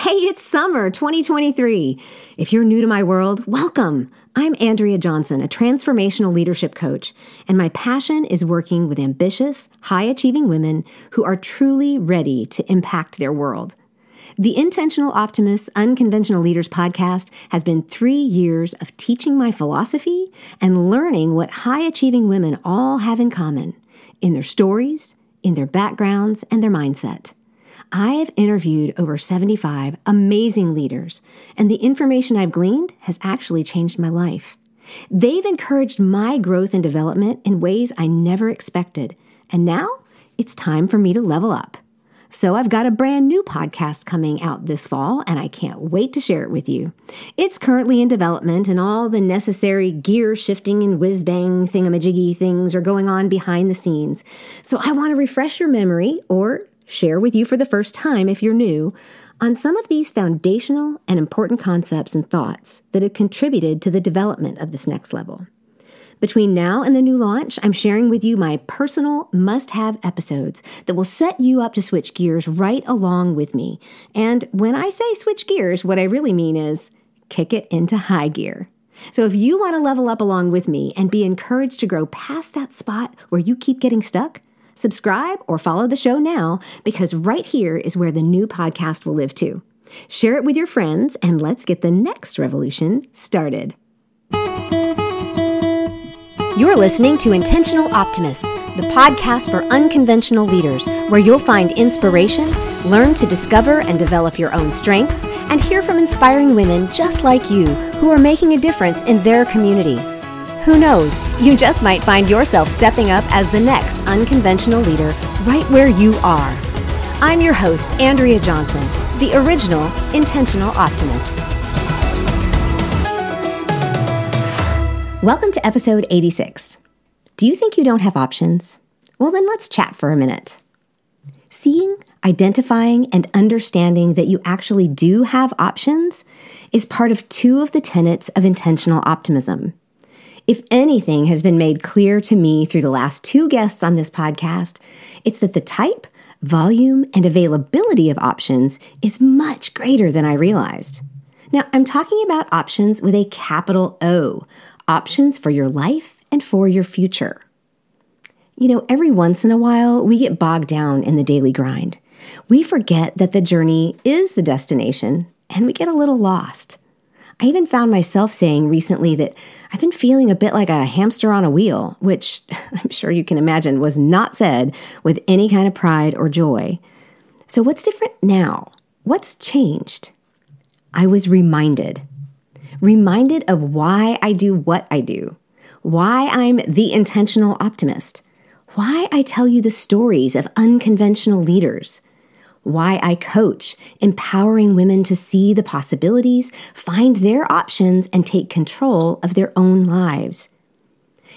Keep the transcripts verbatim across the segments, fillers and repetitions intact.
Hey, it's summer twenty twenty-three. If you're new to my world, welcome. I'm Andrea Johnson, a transformational leadership coach, and my passion is working with ambitious, high-achieving women who are truly ready to impact their world. The Intentional Optimists Unconventional Leaders podcast has been three years of teaching my philosophy and learning what high-achieving women all have in common in their stories, in their backgrounds, and their mindset. I've interviewed over seventy-five amazing leaders, and the information I've gleaned has actually changed my life. They've encouraged my growth and development in ways I never expected, and now it's time for me to level up. So I've got a brand new podcast coming out this fall, and I can't wait to share it with you. It's currently in development, and all the necessary gear shifting and whiz-bang thingamajiggy things are going on behind the scenes. So I want to refresh your memory, or share with you for the first time if you're new, on some of these foundational and important concepts and thoughts that have contributed to the development of this next level. Between now and the new launch, I'm sharing with you my personal must-have episodes that will set you up to switch gears right along with me. And when I say switch gears, what I really mean is kick it into high gear. So if you want to level up along with me and be encouraged to grow past that spot where you keep getting stuck, subscribe or follow the show now, because right here is where the new podcast will live too. Share it with your friends, and let's get the next revolution started. You're listening to Intentional Optimists, the podcast for unconventional leaders, where you'll find inspiration, learn to discover and develop your own strengths, and hear from inspiring women just like you who are making a difference in their community. Who knows, you just might find yourself stepping up as the next unconventional leader right where you are. I'm your host, Andrea Johnson, the original Intentional Optimist. Welcome to episode eighty-six. Do you think you don't have options? Well, then let's chat for a minute. Seeing, identifying, and understanding that you actually do have options is part of two of the tenets of intentional optimism. If anything has been made clear to me through the last two guests on this podcast, it's that the type, volume, and availability of options is much greater than I realized. Now, I'm talking about options with a capital O, options for your life and for your future. You know, every once in a while, we get bogged down in the daily grind. We forget that the journey is the destination, and we get a little lost. I even found myself saying recently that I've been feeling a bit like a hamster on a wheel, which I'm sure you can imagine was not said with any kind of pride or joy. So what's different now? What's changed? I was reminded. Reminded of why I do what I do. Why I'm the intentional optimist. Why I tell you the stories of unconventional leaders. Why I coach, empowering women to see the possibilities, find their options, and take control of their own lives.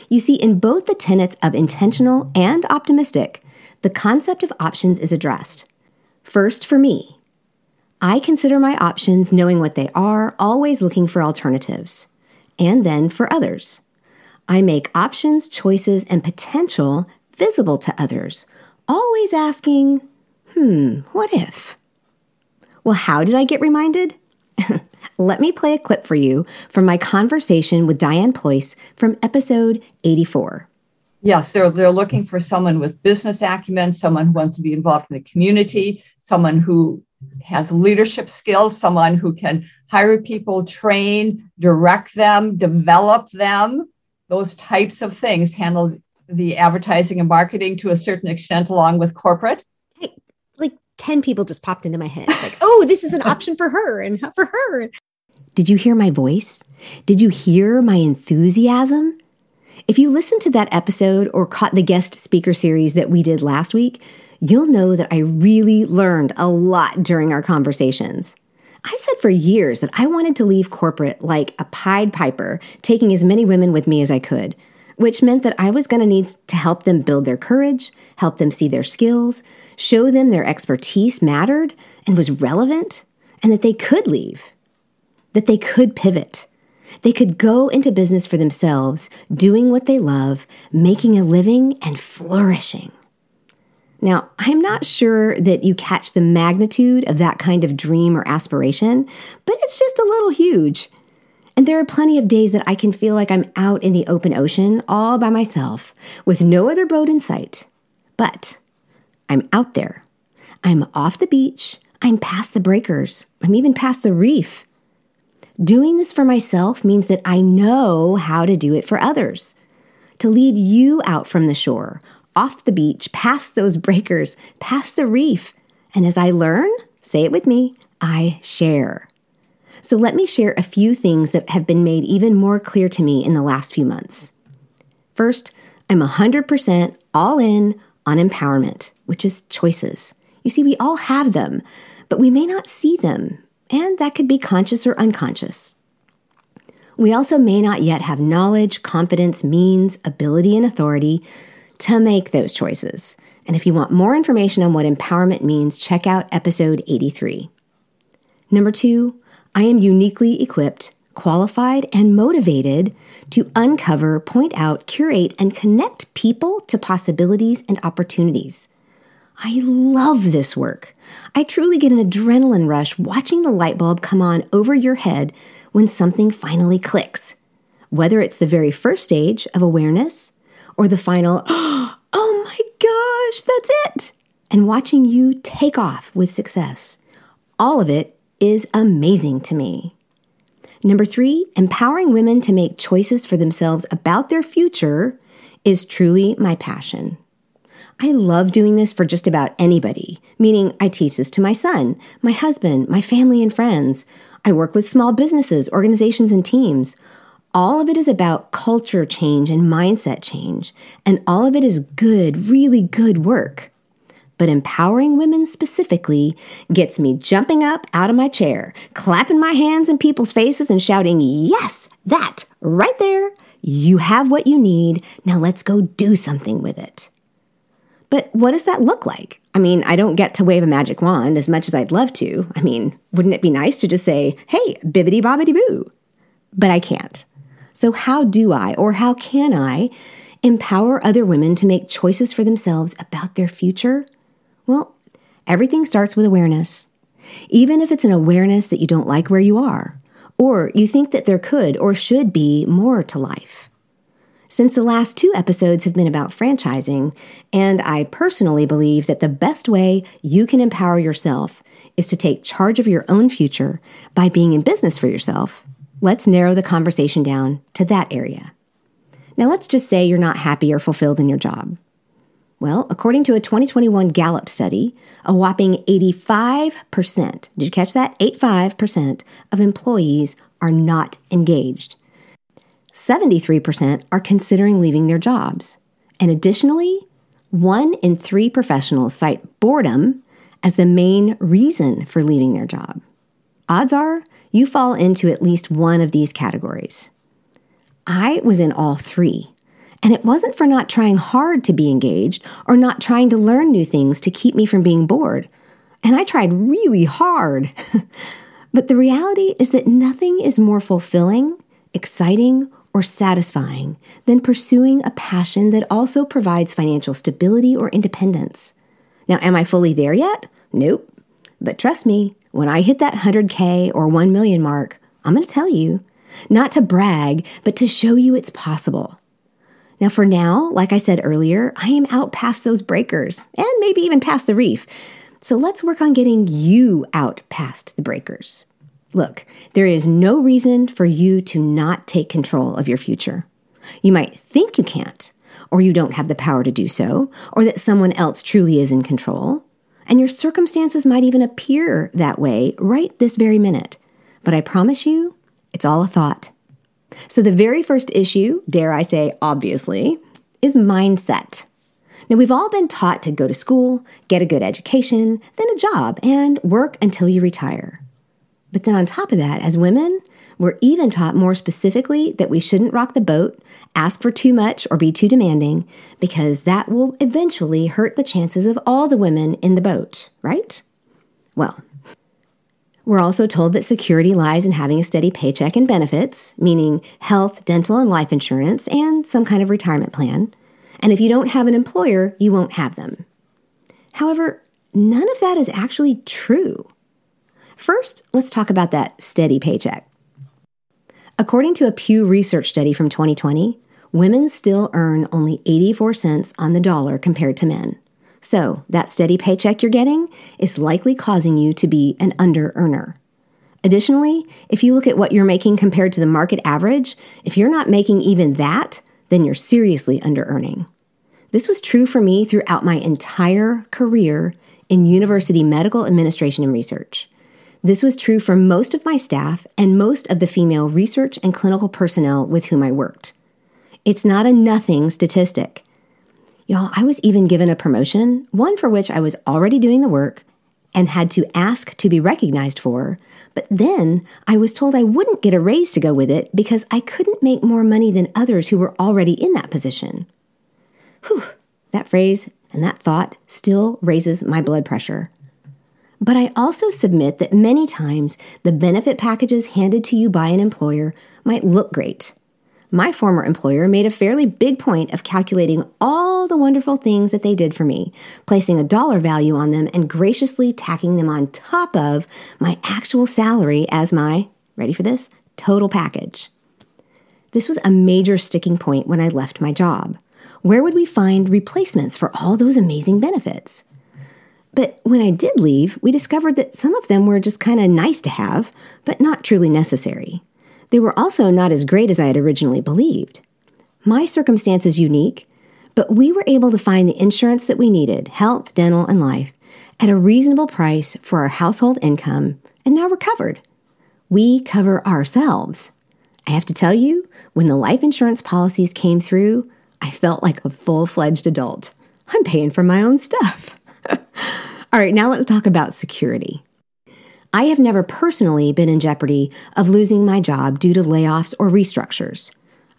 You see, in both the tenets of intentional and optimistic, the concept of options is addressed. First, for me, I consider my options knowing what they are, always looking for alternatives. And then for others, I make options, choices, and potential visible to others, always asking, Hmm, what if? Well, how did I get reminded? Let me play a clip for you from my conversation with Diane Pleuss from episode eighty-four. Yes, they're, they're looking for someone with business acumen, someone who wants to be involved in the community, someone who has leadership skills, someone who can hire people, train, direct them, develop them, those types of things, handle the advertising and marketing to a certain extent along with corporate. ten people just popped into my head. It's like, oh, this is an option for her and for her. Did you hear my voice? Did you hear my enthusiasm? If you listened to that episode or caught the guest speaker series that we did last week, you'll know that I really learned a lot during our conversations. I've said for years that I wanted to leave corporate like a Pied Piper, taking as many women with me as I could, which meant that I was going to need to help them build their courage, help them see their skills, show them their expertise mattered and was relevant, and that they could leave, that they could pivot. They could go into business for themselves, doing what they love, making a living, and flourishing. Now, I'm not sure that you catch the magnitude of that kind of dream or aspiration, but it's just a little huge. And there are plenty of days that I can feel like I'm out in the open ocean all by myself with no other boat in sight. But I'm out there. I'm off the beach. I'm past the breakers. I'm even past the reef. Doing this for myself means that I know how to do it for others, to lead you out from the shore, off the beach, past those breakers, past the reef. And as I learn, say it with me, I share. So let me share a few things that have been made even more clear to me in the last few months. First, I'm one hundred percent all in on empowerment, which is choices. You see, we all have them, but we may not see them, and that could be conscious or unconscious. We also may not yet have knowledge, confidence, means, ability, and authority to make those choices. And if you want more information on what empowerment means, check out episode eighty-three. Number two, I am uniquely equipped, qualified, and motivated to uncover, point out, curate, and connect people to possibilities and opportunities. I love this work. I truly get an adrenaline rush watching the light bulb come on over your head when something finally clicks, whether it's the very first stage of awareness or the final, oh my gosh, that's it, and watching you take off with success. All of it is amazing to me. Number three, empowering women to make choices for themselves about their future is truly my passion. I love doing this for just about anybody, meaning I teach this to my son, my husband, my family and friends. I work with small businesses, organizations, and teams. All of it is about culture change and mindset change, and all of it is good, really good work. But empowering women specifically gets me jumping up out of my chair, clapping my hands in people's faces and shouting, yes, that, right there, you have what you need, now let's go do something with it. But what does that look like? I mean, I don't get to wave a magic wand as much as I'd love to. I mean, wouldn't it be nice to just say, hey, bibbidi-bobbidi-boo? But I can't. So how do I, or how can I, empower other women to make choices for themselves about their future? Well, everything starts with awareness. Even if it's an awareness that you don't like where you are, or you think that there could or should be more to life. Since the last two episodes have been about franchising, and I personally believe that the best way you can empower yourself is to take charge of your own future by being in business for yourself, let's narrow the conversation down to that area. Now let's just say you're not happy or fulfilled in your job. Well, according to a twenty twenty-one Gallup study, a whopping eighty-five percent, did you catch that? eighty-five percent of employees are not engaged. seventy-three percent are considering leaving their jobs. And additionally, one in three professionals cite boredom as the main reason for leaving their job. Odds are you fall into at least one of these categories. I was in all three, and it wasn't for not trying hard to be engaged or not trying to learn new things to keep me from being bored. And I tried really hard. But the reality is that nothing is more fulfilling, exciting, or satisfying than pursuing a passion that also provides financial stability or independence. Now, am I fully there yet? Nope. But trust me, when I hit that one hundred K or one million mark, I'm going to tell you, not to brag, but to show you it's possible. Now, for now, like I said earlier, I am out past those breakers and maybe even past the reef. So let's work on getting you out past the breakers. Look, there is no reason for you to not take control of your future. You might think you can't, or you don't have the power to do so, or that someone else truly is in control, and your circumstances might even appear that way right this very minute. But I promise you, it's all a thought. So the very first issue, dare I say obviously, is mindset. Now, we've all been taught to go to school, get a good education, then a job, and work until you retire. But then on top of that, as women, we're even taught more specifically that we shouldn't rock the boat, ask for too much, or be too demanding, because that will eventually hurt the chances of all the women in the boat, right? Well, we're also told that security lies in having a steady paycheck and benefits, meaning health, dental, and life insurance, and some kind of retirement plan. And if you don't have an employer, you won't have them. However, none of that is actually true. First, let's talk about that steady paycheck. According to a Pew Research study from twenty twenty, women still earn only eighty-four cents on the dollar compared to men. So that steady paycheck you're getting is likely causing you to be an under-earner. Additionally, if you look at what you're making compared to the market average, if you're not making even that, then you're seriously under-earning. This was true for me throughout my entire career in university medical administration and research. This was true for most of my staff and most of the female research and clinical personnel with whom I worked. It's not a nothing statistic. Y'all, I was even given a promotion, one for which I was already doing the work and had to ask to be recognized for, but then I was told I wouldn't get a raise to go with it because I couldn't make more money than others who were already in that position. Whew, that phrase and that thought still raises my blood pressure. But I also submit that many times the benefit packages handed to you by an employer might look great. My former employer made a fairly big point of calculating all the wonderful things that they did for me, placing a dollar value on them and graciously tacking them on top of my actual salary as my, ready for this, total package. This was a major sticking point when I left my job. Where would we find replacements for all those amazing benefits? But when I did leave, we discovered that some of them were just kind of nice to have, but not truly necessary. They were also not as great as I had originally believed. My circumstance is unique, but we were able to find the insurance that we needed, health, dental, and life, at a reasonable price for our household income, and now we're covered. We cover ourselves. I have to tell you, when the life insurance policies came through, I felt like a full-fledged adult. I'm paying for my own stuff. All right, now let's talk about security. I have never personally been in jeopardy of losing my job due to layoffs or restructures.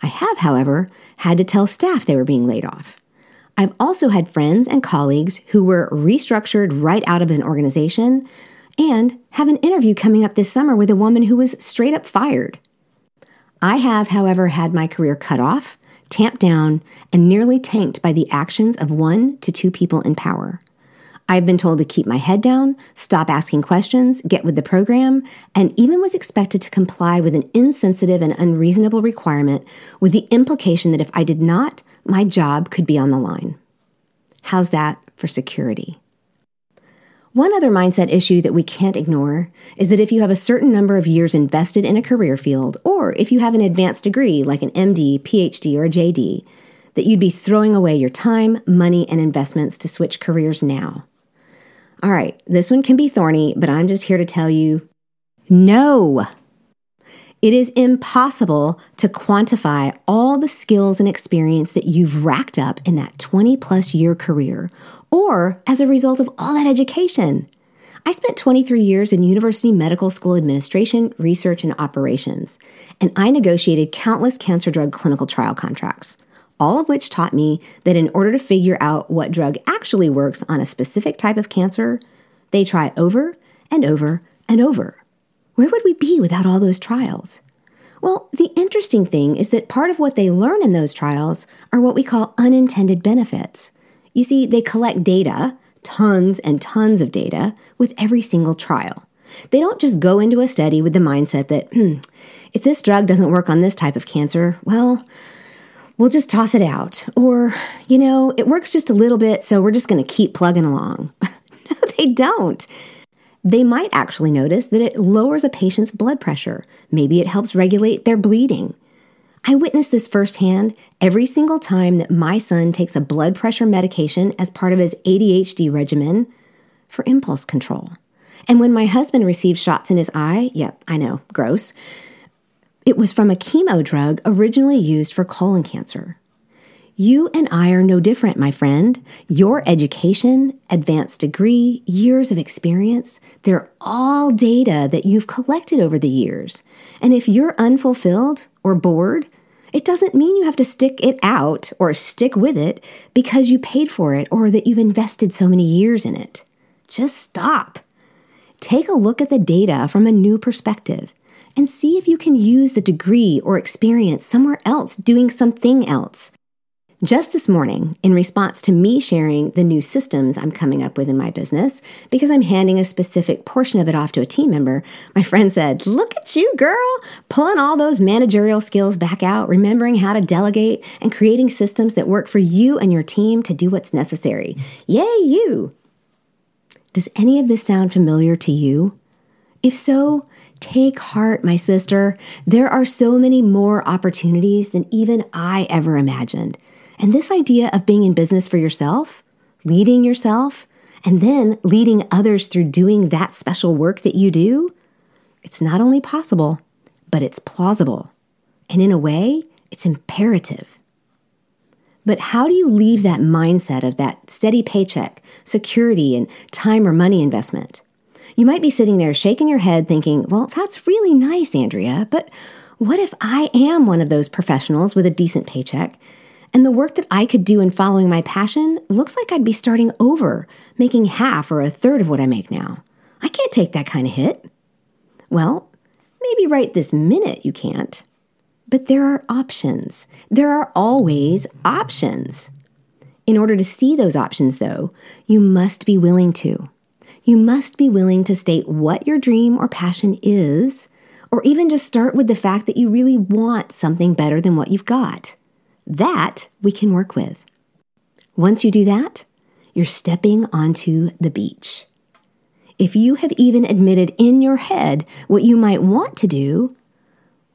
I have, however, had to tell staff they were being laid off. I've also had friends and colleagues who were restructured right out of an organization and have an interview coming up this summer with a woman who was straight up fired. I have, however, had my career cut off, tamped down, and nearly tanked by the actions of one to two people in power. I've been told to keep my head down, stop asking questions, get with the program, and even was expected to comply with an insensitive and unreasonable requirement with the implication that if I did not, my job could be on the line. How's that for security? One other mindset issue that we can't ignore is that if you have a certain number of years invested in a career field, or if you have an advanced degree like an M D, P H D, or a J D, that you'd be throwing away your time, money, and investments to switch careers now. All right, this one can be thorny, but I'm just here to tell you, no. It is impossible to quantify all the skills and experience that you've racked up in that twenty-plus year career, or as a result of all that education. I spent twenty-three years in university medical school administration, research, and operations, and I negotiated countless cancer drug clinical trial contracts, all of which taught me that in order to figure out what drug actually works on a specific type of cancer, they try over and over and over. Where would we be without all those trials? Well, the interesting thing is that part of what they learn in those trials are what we call unintended benefits. You see, they collect data, tons and tons of data, with every single trial. They don't just go into a study with the mindset that, hmm, if this drug doesn't work on this type of cancer, well, we'll just toss it out. Or, you know, it works just a little bit, so we're just going to keep plugging along. No, they don't. They might actually notice that it lowers a patient's blood pressure. Maybe it helps regulate their bleeding. I witnessed this firsthand every single time that my son takes a blood pressure medication as part of his A D H D regimen for impulse control. And when my husband received shots in his eye, yep, I know, gross, it was from a chemo drug originally used for colon cancer. You and I are no different, my friend. Your education, advanced degree, years of experience, they're all data that you've collected over the years. And if you're unfulfilled or bored, it doesn't mean you have to stick it out or stick with it because you paid for it or that you've invested so many years in it. Just stop. Take a look at the data from a new perspective and see if you can use the degree or experience somewhere else doing something else. Just this morning, in response to me sharing the new systems I'm coming up with in my business, because I'm handing a specific portion of it off to a team member, my friend said, "Look at you, girl, pulling all those managerial skills back out, remembering how to delegate, and creating systems that work for you and your team to do what's necessary. Yay, you!" Does any of this sound familiar to you? If so, take heart, my sister. There are so many more opportunities than even I ever imagined. And this idea of being in business for yourself, leading yourself, and then leading others through doing that special work that you do, it's not only possible, but it's plausible. And in a way, it's imperative. But how do you leave that mindset of that steady paycheck, security, and time or money investment? You might be sitting there shaking your head thinking, well, that's really nice, Andrea, but what if I am one of those professionals with a decent paycheck? And the work that I could do in following my passion looks like I'd be starting over, making half or a third of what I make now. I can't take that kind of hit. Well, maybe right this minute you can't, but there are options. There are always options. In order to see those options, though, you must be willing to. You must be willing to state what your dream or passion is, or even just start with the fact that you really want something better than what you've got. That we can work with. Once you do that, you're stepping onto the beach. If you have even admitted in your head what you might want to do,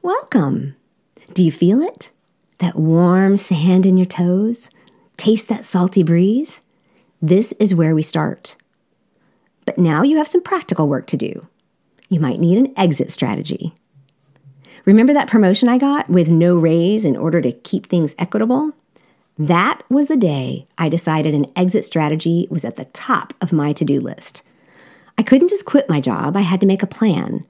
welcome. Do you feel it? That warm sand in your toes? Taste that salty breeze? This is where we start. But now you have some practical work to do. You might need an exit strategy. Remember that promotion I got with no raise in order to keep things equitable? That was the day I decided an exit strategy was at the top of my to-do list. I couldn't just quit my job. I had to make a plan.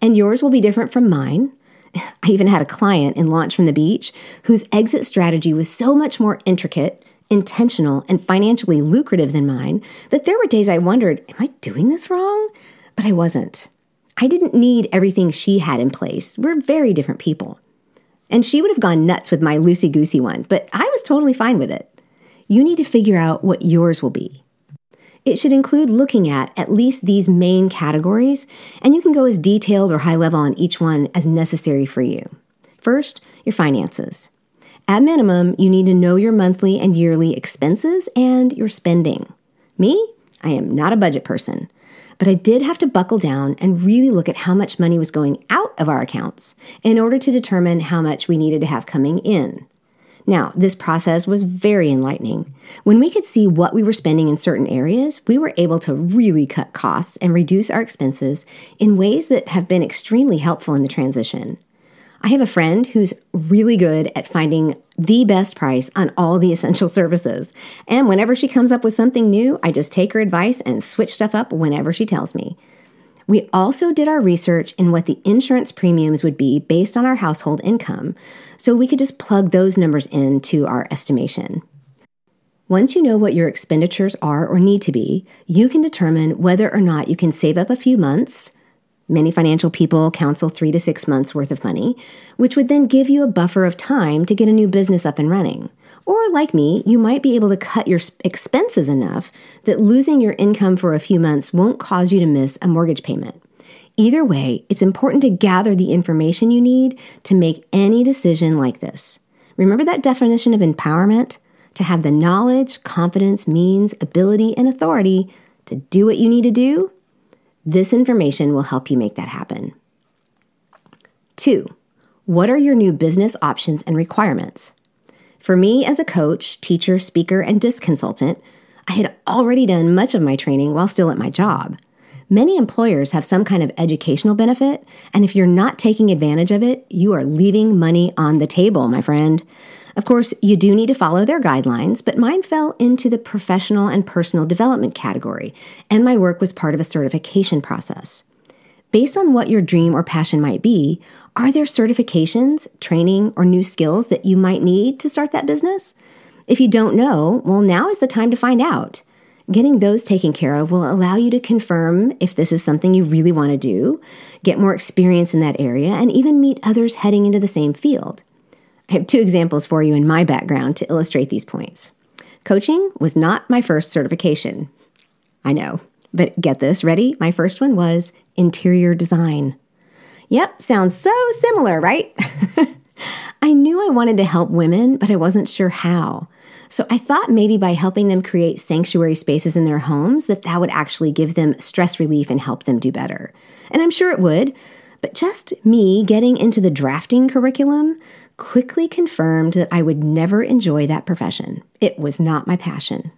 And yours will be different from mine. I even had a client in Launch from the Beach whose exit strategy was so much more intricate, intentional, and financially lucrative than mine that there were days I wondered, am I doing this wrong? But I wasn't. I didn't need everything she had in place. We're very different people. And she would have gone nuts with my loosey-goosey one, but I was totally fine with it. You need to figure out what yours will be. It should include looking at at least these main categories, and you can go as detailed or high level on each one as necessary for you. First, your finances. At minimum, you need to know your monthly and yearly expenses and your spending. Me? I am not a budget person. But I did have to buckle down and really look at how much money was going out of our accounts in order to determine how much we needed to have coming in. Now, this process was very enlightening. When we could see what we were spending in certain areas, we were able to really cut costs and reduce our expenses in ways that have been extremely helpful in the transition. I have a friend who's really good at finding the best price on all the essential services. And whenever she comes up with something new, I just take her advice and switch stuff up whenever she tells me. We also did our research in what the insurance premiums would be based on our household income, so we could just plug those numbers into our estimation. Once you know what your expenditures are or need to be, you can determine whether or not you can save up a few months. Many financial people counsel three to six months worth of money, which would then give you a buffer of time to get a new business up and running. Or like me, you might be able to cut your expenses enough that losing your income for a few months won't cause you to miss a mortgage payment. Either way, it's important to gather the information you need to make any decision like this. Remember that definition of empowerment? To have the knowledge, confidence, means, ability, and authority to do what you need to do? This information will help you make that happen. Two, what are your new business options and requirements? For me as a coach, teacher, speaker, and D I S C consultant, I had already done much of my training while still at my job. Many employers have some kind of educational benefit, and if you're not taking advantage of it, you are leaving money on the table, my friend. Of course, you do need to follow their guidelines, but mine fell into the professional and personal development category, and my work was part of a certification process. Based on what your dream or passion might be, are there certifications, training, or new skills that you might need to start that business? If you don't know, well, now is the time to find out. Getting those taken care of will allow you to confirm if this is something you really want to do, get more experience in that area, and even meet others heading into the same field. I have two examples for you in my background to illustrate these points. Coaching was not my first certification. I know, but get this, ready? My first one was interior design. Yep, sounds so similar, right? I knew I wanted to help women, but I wasn't sure how. So I thought maybe by helping them create sanctuary spaces in their homes that that would actually give them stress relief and help them do better. And I'm sure it would, but just me getting into the drafting curriculum quickly confirmed that I would never enjoy that profession. It was not my passion.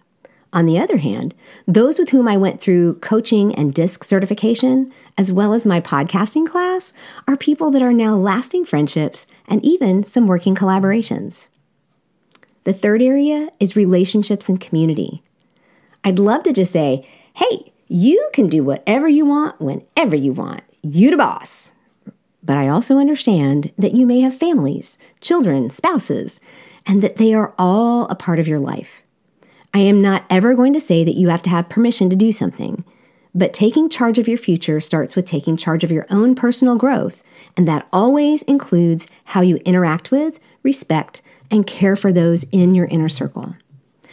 On the other hand, those with whom I went through coaching and DISC certification, as well as my podcasting class, are people that are now lasting friendships and even some working collaborations. The third area is relationships and community. I'd love to just say, hey, you can do whatever you want, whenever you want. You the boss. But I also understand that you may have families, children, spouses, and that they are all a part of your life. I am not ever going to say that you have to have permission to do something, but taking charge of your future starts with taking charge of your own personal growth, and that always includes how you interact with, respect, and care for those in your inner circle.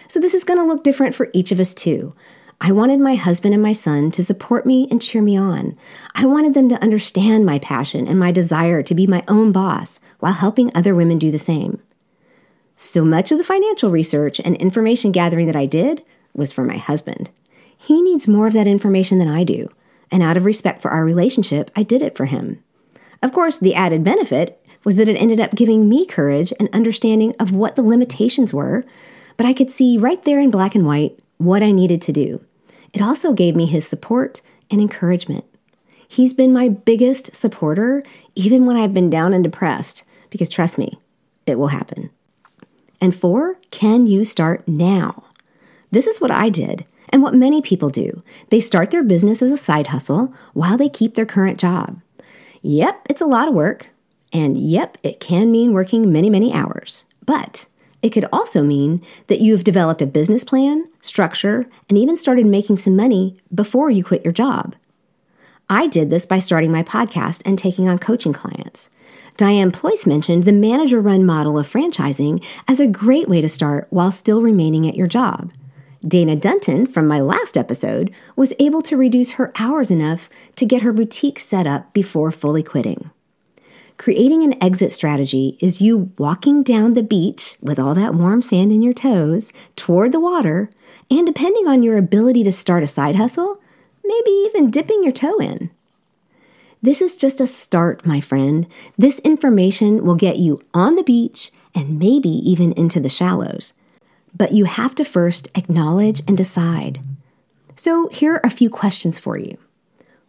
So this is going to look different for each of us too. I wanted my husband and my son to support me and cheer me on. I wanted them to understand my passion and my desire to be my own boss while helping other women do the same. So much of the financial research and information gathering that I did was for my husband. He needs more of that information than I do, and out of respect for our relationship, I did it for him. Of course, the added benefit was that it ended up giving me courage and understanding of what the limitations were, but I could see right there in black and white what I needed to do. It also gave me his support and encouragement. He's been my biggest supporter, even when I've been down and depressed, because trust me, it will happen. And four, can you start now? This is what I did and what many people do. They start their business as a side hustle while they keep their current job. Yep, it's a lot of work. And yep, it can mean working many, many hours. But it could also mean that you've developed a business plan, structure, and even started making some money before you quit your job. I did this by starting my podcast and taking on coaching clients. Diane Pleuss mentioned the manager-run model of franchising as a great way to start while still remaining at your job. Dana Dunton, from my last episode, was able to reduce her hours enough to get her boutique set up before fully quitting. Creating an exit strategy is you walking down the beach with all that warm sand in your toes toward the water, and depending on your ability to start a side hustle, maybe even dipping your toe in. This is just a start, my friend. This information will get you on the beach and maybe even into the shallows. But you have to first acknowledge and decide. So here are a few questions for you.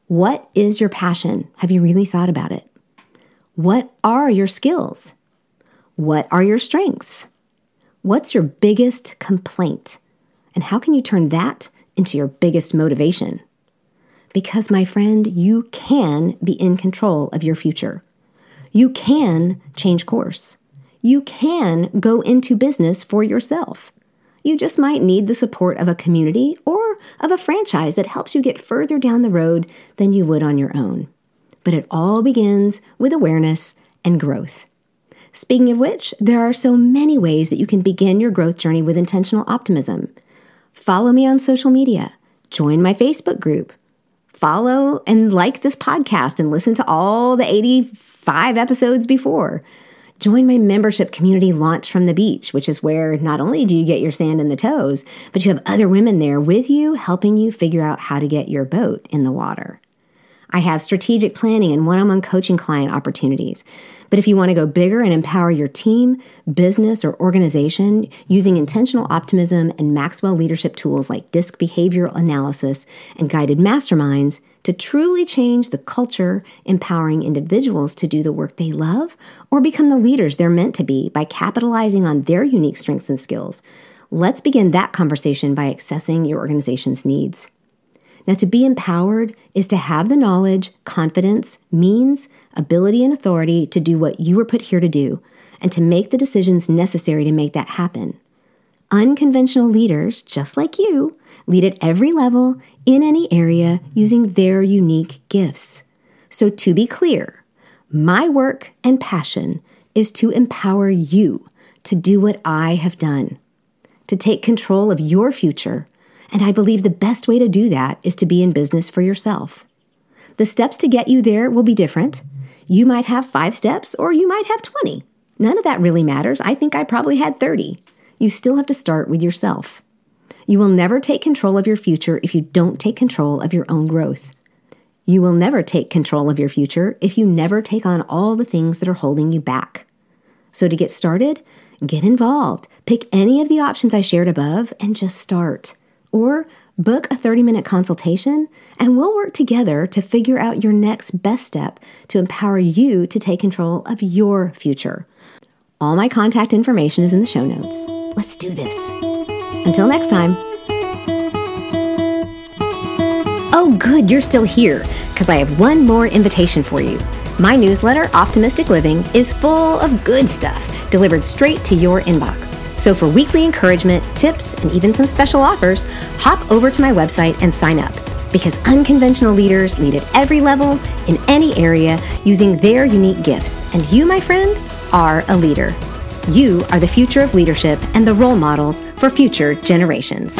What is your passion? Have you really thought about it? What are your skills? What are your strengths? What's your biggest complaint? And how can you turn that into your biggest motivation? Because, my friend, you can be in control of your future. You can change course. You can go into business for yourself. You just might need the support of a community or of a franchise that helps you get further down the road than you would on your own. But it all begins with awareness and growth. Speaking of which, there are so many ways that you can begin your growth journey with intentional optimism. Follow me on social media. Join my Facebook group. Follow and like this podcast and listen to all the eighty-five episodes before. Join my membership community, Launch from the Beach, which is where not only do you get your sand in the toes, but you have other women there with you helping you figure out how to get your boat in the water. I have strategic planning and one-on-one coaching client opportunities. But if you want to go bigger and empower your team, business, or organization using intentional optimism and Maxwell leadership tools like DISC behavioral analysis and guided masterminds to truly change the culture, empowering individuals to do the work they love or become the leaders they're meant to be by capitalizing on their unique strengths and skills, let's begin that conversation by accessing your organization's needs. Now, to be empowered is to have the knowledge, confidence, means, ability, and authority to do what you were put here to do and to make the decisions necessary to make that happen. Unconventional leaders, just like you, lead at every level in any area using their unique gifts. So to be clear, my work and passion is to empower you to do what I have done, to take control of your future. And I believe the best way to do that is to be in business for yourself. The steps to get you there will be different. You might have five steps or you might have twenty. None of that really matters. I think I probably had thirty. You still have to start with yourself. You will never take control of your future if you don't take control of your own growth. You will never take control of your future if you never take on all the things that are holding you back. So to get started, get involved. Pick any of the options I shared above and just start. Or book a thirty-minute consultation, and we'll work together to figure out your next best step to empower you to take control of your future. All my contact information is in the show notes. Let's do this. Until next time. Oh, good, you're still here, because I have one more invitation for you. My newsletter, Optimistic Living, is full of good stuff delivered straight to your inbox. So for weekly encouragement, tips, and even some special offers, hop over to my website and sign up, because unconventional leaders lead at every level, in any area, using their unique gifts. And you, my friend, are a leader. You are the future of leadership and the role models for future generations.